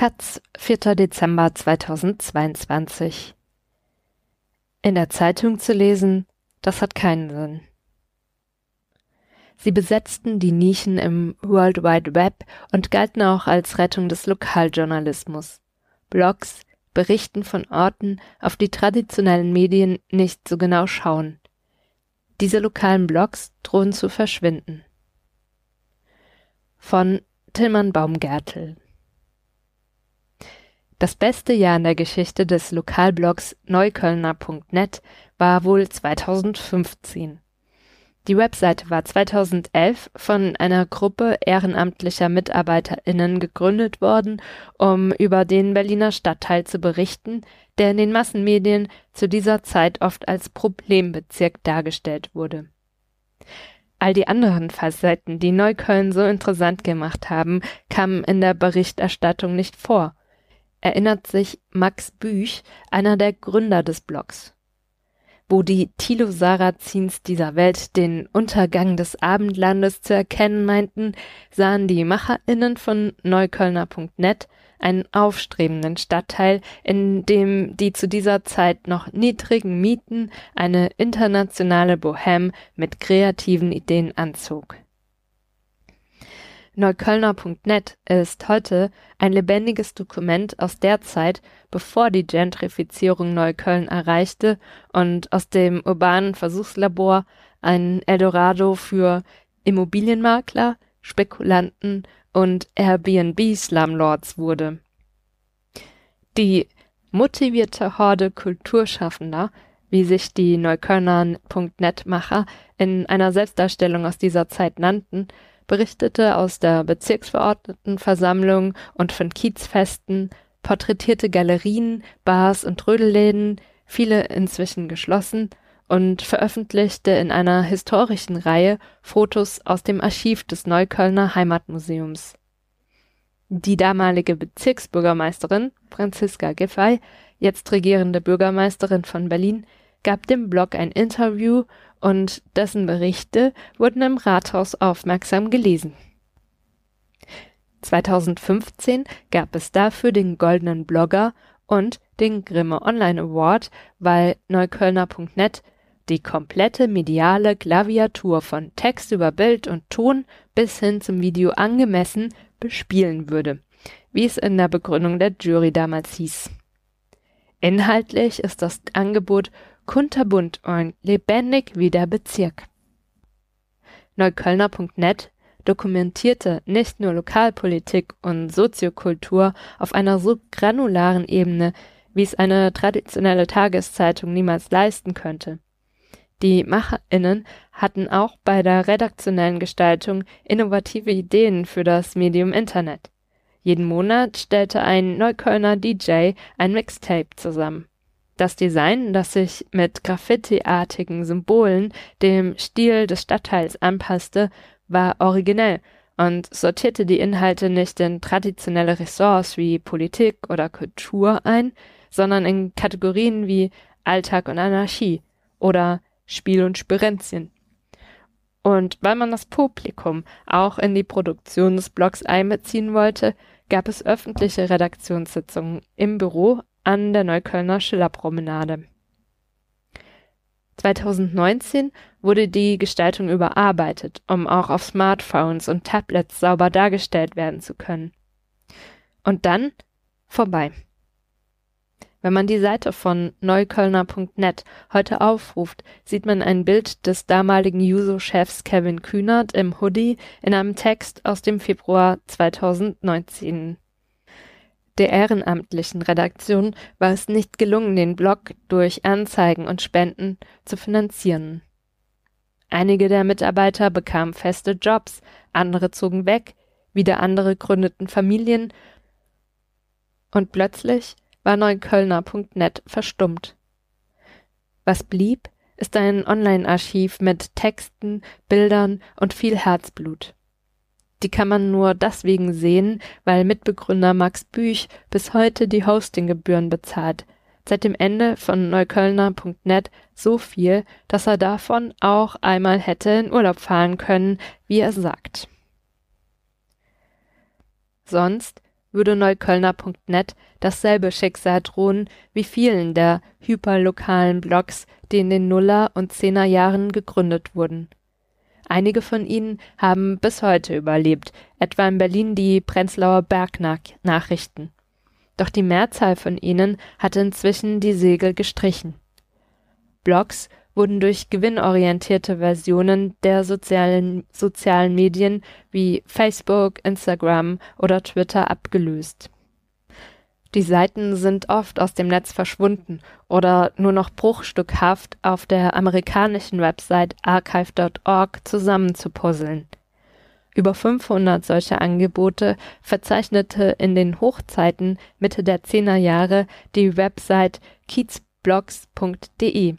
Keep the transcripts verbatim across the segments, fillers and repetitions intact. taz, vierter Dezember zweitausendzweiundzwanzig. In der Zeitung zu lesen, das hat keinen Sinn. Sie besetzten die Nischen im World Wide Web und galten auch als Rettung des Lokaljournalismus. Blogs berichten von Orten, auf die traditionellen Medien nicht so genau schauen. Diese lokalen Blogs drohen zu verschwinden. Von Tilman Baumgärtel. Das beste Jahr in der Geschichte des Lokalblogs neuköllner punkt net war wohl zweitausendfünfzehn. Die Webseite war zweitausendelf von einer Gruppe ehrenamtlicher MitarbeiterInnen gegründet worden, um über den Berliner Stadtteil zu berichten, der in den Massenmedien zu dieser Zeit oft als Problembezirk dargestellt wurde. All die anderen Facetten, die Neukölln so interessant gemacht haben, kamen in der Berichterstattung nicht vor, erinnert sich Max Büch, einer der Gründer des Blogs. Wo die Tilo Sarazins dieser Welt den Untergang des Abendlandes zu erkennen meinten, sahen die MacherInnen von neuköllner punkt net einen aufstrebenden Stadtteil, in dem die zu dieser Zeit noch niedrigen Mieten eine internationale Bohème mit kreativen Ideen anzog. neuköllner punkt net ist heute ein lebendiges Dokument aus der Zeit, bevor die Gentrifizierung Neukölln erreichte und aus dem urbanen Versuchslabor ein Eldorado für Immobilienmakler, Spekulanten und Airbnb-Slumlords wurde. Die motivierte Horde Kulturschaffender, wie sich die neuköllner punkt net-Macher in einer Selbstdarstellung aus dieser Zeit nannten, berichtete aus der Bezirksverordnetenversammlung und von Kiezfesten, porträtierte Galerien, Bars und Trödelläden, viele inzwischen geschlossen, und veröffentlichte in einer historischen Reihe Fotos aus dem Archiv des Neuköllner Heimatmuseums. Die damalige Bezirksbürgermeisterin Franziska Giffey, jetzt regierende Bürgermeisterin von Berlin, gab dem Blog ein Interview, und dessen Berichte wurden im Rathaus aufmerksam gelesen. zweitausendfünfzehn gab es dafür den Goldenen Blogger und den Grimme Online Award, weil neuköllner punkt net die komplette mediale Klaviatur von Text über Bild und Ton bis hin zum Video angemessen bespielen würde, wie es in der Begründung der Jury damals hieß. Inhaltlich ist das Angebot kunterbunt und lebendig wie der Bezirk. neuköllner punkt net dokumentierte nicht nur Lokalpolitik und Soziokultur auf einer so granularen Ebene, wie es eine traditionelle Tageszeitung niemals leisten könnte. Die MacherInnen hatten auch bei der redaktionellen Gestaltung innovative Ideen für das Medium Internet. Jeden Monat stellte ein Neuköllner D J ein Mixtape zusammen. Das Design, das sich mit graffitiartigen Symbolen dem Stil des Stadtteils anpasste, war originell und sortierte die Inhalte nicht in traditionelle Ressorts wie Politik oder Kultur ein, sondern in Kategorien wie Alltag und Anarchie oder Spiel und Spirenzien. Und weil man das Publikum auch in die Produktion des Blogs einbeziehen wollte, gab es öffentliche Redaktionssitzungen im Büro an der Neuköllner Schillerpromenade. zweitausendneunzehn wurde die Gestaltung überarbeitet, um auch auf Smartphones und Tablets sauber dargestellt werden zu können. Und dann vorbei. Wenn man die Seite von neuköllner punkt net heute aufruft, sieht man ein Bild des damaligen Juso-Chefs Kevin Kühnert im Hoodie in einem Text aus dem Februar zweitausendneunzehn. Der ehrenamtlichen Redaktion war es nicht gelungen, den Blog durch Anzeigen und Spenden zu finanzieren. Einige der Mitarbeiter bekamen feste Jobs, andere zogen weg, wieder andere gründeten Familien, und plötzlich war neuköllner punkt net verstummt. Was blieb, ist ein Online-Archiv mit Texten, Bildern und viel Herzblut. Die kann man nur deswegen sehen, weil Mitbegründer Max Büch bis heute die Hostinggebühren bezahlt. Seit dem Ende von neuköllner punkt net so viel, dass er davon auch einmal hätte in Urlaub fahren können, wie er sagt. Sonst würde neuköllner punkt net dasselbe Schicksal drohen wie vielen der hyperlokalen Blogs, die in den Nuller- und Zehnerjahren gegründet wurden. Einige von ihnen haben bis heute überlebt, etwa in Berlin die Prenzlauer Bergnachrichten. Doch die Mehrzahl von ihnen hat inzwischen die Segel gestrichen. Blogs wurden durch gewinnorientierte Versionen der sozialen, sozialen Medien wie Facebook, Instagram oder Twitter abgelöst. Die Seiten sind oft aus dem Netz verschwunden oder nur noch bruchstückhaft auf der amerikanischen Website archive punkt org zusammenzupuzzeln. Über fünfhundert solcher Angebote verzeichnete in den Hochzeiten Mitte der Zehnerjahre die Website kiezblogs punkt de,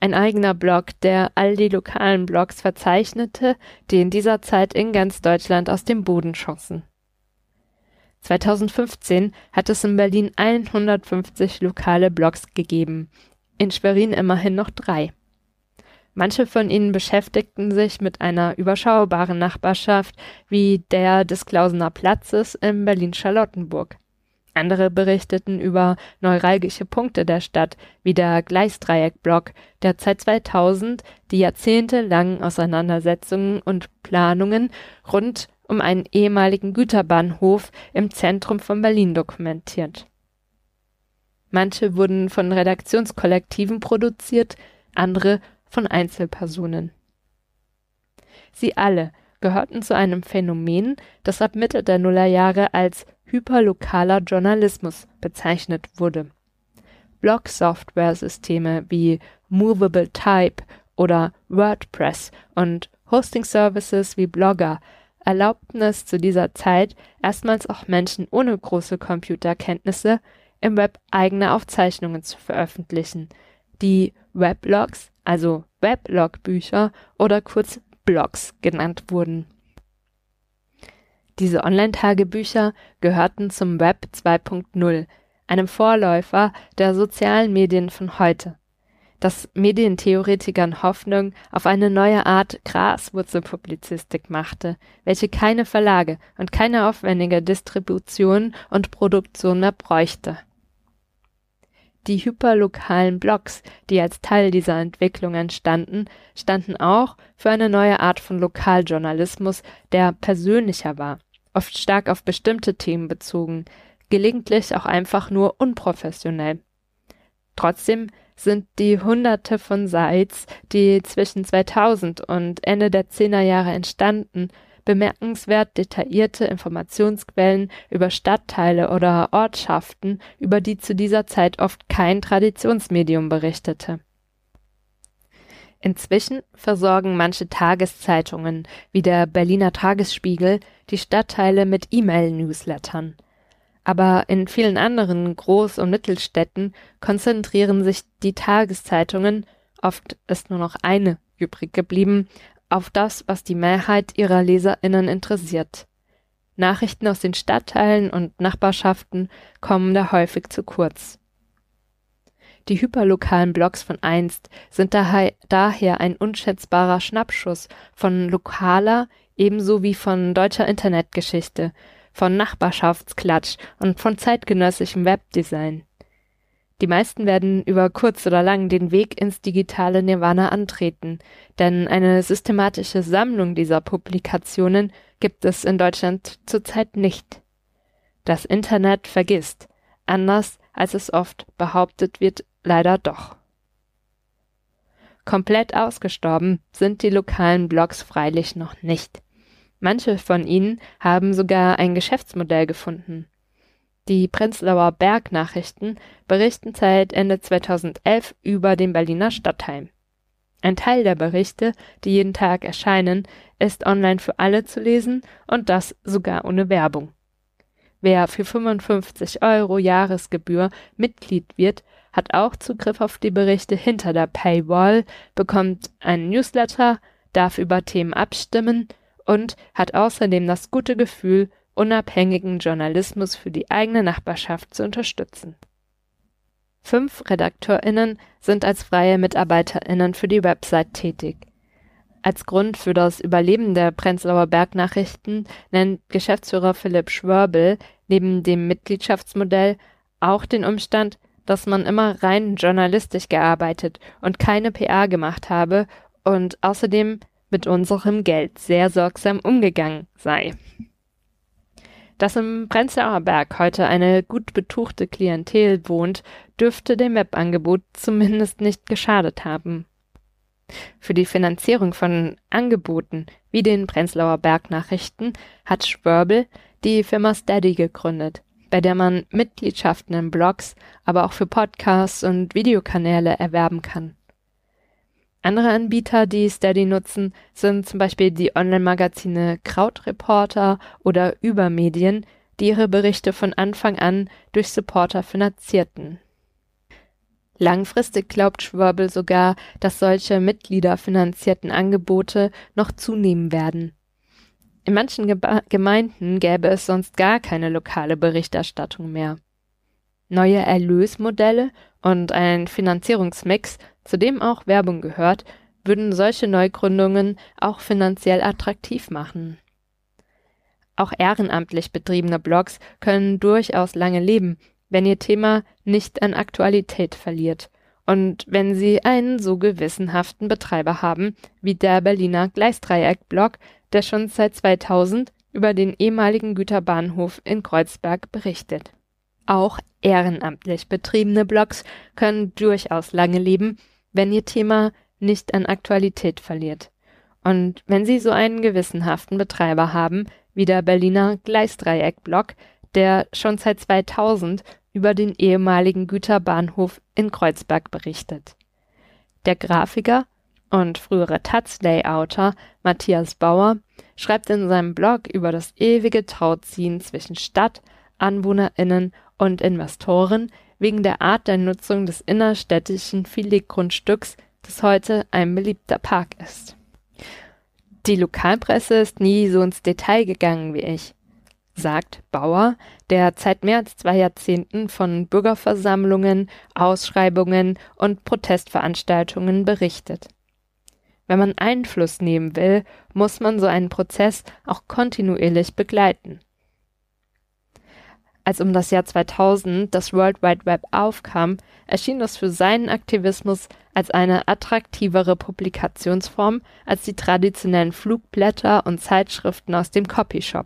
ein eigener Blog, der all die lokalen Blogs verzeichnete, die in dieser Zeit in ganz Deutschland aus dem Boden schossen. zweitausendfünfzehn hat es in Berlin hundertfünfzig lokale Blogs gegeben, in Schwerin immerhin noch drei. Manche von ihnen beschäftigten sich mit einer überschaubaren Nachbarschaft wie der des Klausener Platzes in Berlin-Charlottenburg. Andere berichteten über neuralgische Punkte der Stadt, wie der Gleisdreieckblock, der seit zweitausend die jahrzehntelangen Auseinandersetzungen und Planungen rund um einen ehemaligen Güterbahnhof im Zentrum von Berlin dokumentiert. Manche wurden von Redaktionskollektiven produziert, andere von Einzelpersonen. Sie alle gehörten zu einem Phänomen, das ab Mitte der Nullerjahre als hyperlokaler Journalismus bezeichnet wurde. Blog-Software-Systeme wie Movable Type oder WordPress und Hosting-Services wie Blogger erlaubten es zu dieser Zeit erstmals auch Menschen ohne große Computerkenntnisse im Web eigene Aufzeichnungen zu veröffentlichen, die Weblogs, also Weblog-Bücher oder kurz Blogs genannt wurden. Diese Online-Tagebücher gehörten zum Web zwei punkt null, einem Vorläufer der sozialen Medien von heute. Das Medientheoretikern Hoffnung auf eine neue Art Graswurzelpublizistik machte, welche keine Verlage und keine aufwendige Distribution und Produktion mehr bräuchte. Die hyperlokalen Blogs, die als Teil dieser Entwicklung entstanden, standen auch für eine neue Art von Lokaljournalismus, der persönlicher war, oft stark auf bestimmte Themen bezogen, gelegentlich auch einfach nur unprofessionell. Trotzdem sind die Hunderte von Sites, die zwischen zweitausend und Ende der Zehnerjahre entstanden, bemerkenswert detaillierte Informationsquellen über Stadtteile oder Ortschaften, über die zu dieser Zeit oft kein Traditionsmedium berichtete. Inzwischen versorgen manche Tageszeitungen, wie der Berliner Tagesspiegel, die Stadtteile mit E-Mail-Newslettern. Aber in vielen anderen Groß- und Mittelstädten konzentrieren sich die Tageszeitungen, oft ist nur noch eine übrig geblieben, auf das, was die Mehrheit ihrer LeserInnen interessiert. Nachrichten aus den Stadtteilen und Nachbarschaften kommen da häufig zu kurz. Die hyperlokalen Blogs von einst sind daher, daher ein unschätzbarer Schnappschuss von lokaler, ebenso wie von deutscher Internetgeschichte, von Nachbarschaftsklatsch und von zeitgenössischem Webdesign. Die meisten werden über kurz oder lang den Weg ins digitale Nirvana antreten, denn eine systematische Sammlung dieser Publikationen gibt es in Deutschland zurzeit nicht. Das Internet vergisst, anders als es oft behauptet wird, leider doch. Komplett ausgestorben sind die lokalen Blogs freilich noch nicht. Manche von ihnen haben sogar ein Geschäftsmodell gefunden. Die Prenzlauer Bergnachrichten berichten seit Ende zweitausendelf über den Berliner Stadtteil. Ein Teil der Berichte, die jeden Tag erscheinen, ist online für alle zu lesen und das sogar ohne Werbung. Wer für fünfundfünfzig Euro Jahresgebühr Mitglied wird, hat auch Zugriff auf die Berichte hinter der Paywall, bekommt einen Newsletter, darf über Themen abstimmen und hat außerdem das gute Gefühl, unabhängigen Journalismus für die eigene Nachbarschaft zu unterstützen. Fünf RedakteurInnen sind als freie MitarbeiterInnen für die Website tätig. Als Grund für das Überleben der Prenzlauer Bergnachrichten nennt Geschäftsführer Philipp Schwörbel neben dem Mitgliedschaftsmodell auch den Umstand, dass man immer rein journalistisch gearbeitet und keine P R gemacht habe und außerdem mit unserem Geld sehr sorgsam umgegangen sei. Dass im Prenzlauer Berg heute eine gut betuchte Klientel wohnt, dürfte dem Webangebot zumindest nicht geschadet haben. Für die Finanzierung von Angeboten wie den Prenzlauer Bergnachrichten hat Schwörbel die Firma Steady gegründet, bei der man Mitgliedschaften in Blogs, aber auch für Podcasts und Videokanäle erwerben kann. Andere Anbieter, die Steady nutzen, sind zum Beispiel die Online-Magazine Krautreporter oder Übermedien, die ihre Berichte von Anfang an durch Supporter finanzierten. Langfristig glaubt Schwörbel sogar, dass solche mitgliederfinanzierten Angebote noch zunehmen werden. In manchen Geba- Gemeinden gäbe es sonst gar keine lokale Berichterstattung mehr. Neue Erlösmodelle und ein Finanzierungsmix, zu dem auch Werbung gehört, würden solche Neugründungen auch finanziell attraktiv machen. Auch ehrenamtlich betriebene Blogs können durchaus lange leben, wenn ihr Thema nicht an Aktualität verliert und wenn sie einen so gewissenhaften Betreiber haben wie der Berliner Gleisdreieckblock, der schon seit zweitausend über den ehemaligen Güterbahnhof in Kreuzberg berichtet. Auch ehrenamtlich betriebene Blogs können durchaus lange leben, wenn ihr Thema nicht an Aktualität verliert und wenn sie so einen gewissenhaften Betreiber haben wie der Berliner Gleisdreieckblock, der schon seit zweitausend über den ehemaligen Güterbahnhof in Kreuzberg berichtet. Der Grafiker und frühere taz-Layouter Matthias Bauer schreibt in seinem Blog über das ewige Tauziehen zwischen Stadt, AnwohnerInnen und Investoren wegen der Art der Nutzung des innerstädtischen Filiggrundstücks, das heute ein beliebter Park ist. Die Lokalpresse ist nie so ins Detail gegangen wie ich, sagt Bauer, der seit mehr als zwei Jahrzehnten von Bürgerversammlungen, Ausschreibungen und Protestveranstaltungen berichtet. Wenn man Einfluss nehmen will, muss man so einen Prozess auch kontinuierlich begleiten. Als um das Jahr zweitausend das World Wide Web aufkam, erschien das für seinen Aktivismus als eine attraktivere Publikationsform als die traditionellen Flugblätter und Zeitschriften aus dem Copyshop.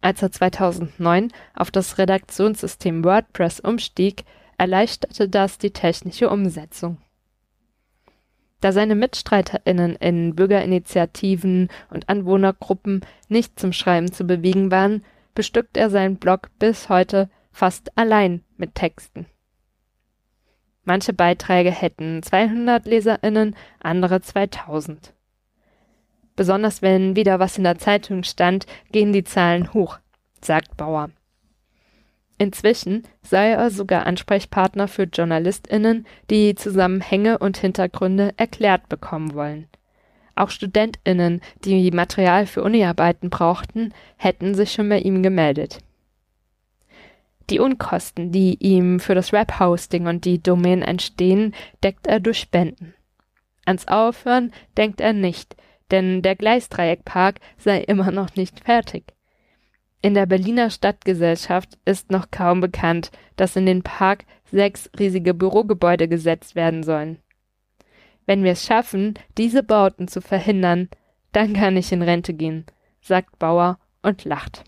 Als er zweitausendneun auf das Redaktionssystem WordPress umstieg, erleichterte das die technische Umsetzung. Da seine MitstreiterInnen in Bürgerinitiativen und Anwohnergruppen nicht zum Schreiben zu bewegen waren, bestückt er seinen Blog bis heute fast allein mit Texten. Manche Beiträge hätten zweihundert LeserInnen, andere zweitausend. Besonders wenn wieder was in der Zeitung stand, gehen die Zahlen hoch, sagt Bauer. Inzwischen sei er sogar Ansprechpartner für JournalistInnen, die Zusammenhänge und Hintergründe erklärt bekommen wollen. Auch StudentInnen, die Material für Uniarbeiten brauchten, hätten sich schon bei ihm gemeldet. Die Unkosten, die ihm für das Web-Hosting und die Domain entstehen, deckt er durch Spenden. Ans Aufhören denkt er nicht, denn der Gleisdreieckpark sei immer noch nicht fertig. In der Berliner Stadtgesellschaft ist noch kaum bekannt, dass in den Park sechs riesige Bürogebäude gesetzt werden sollen. Wenn wir es schaffen, diese Bauten zu verhindern, dann kann ich in Rente gehen, sagt Bauer und lacht.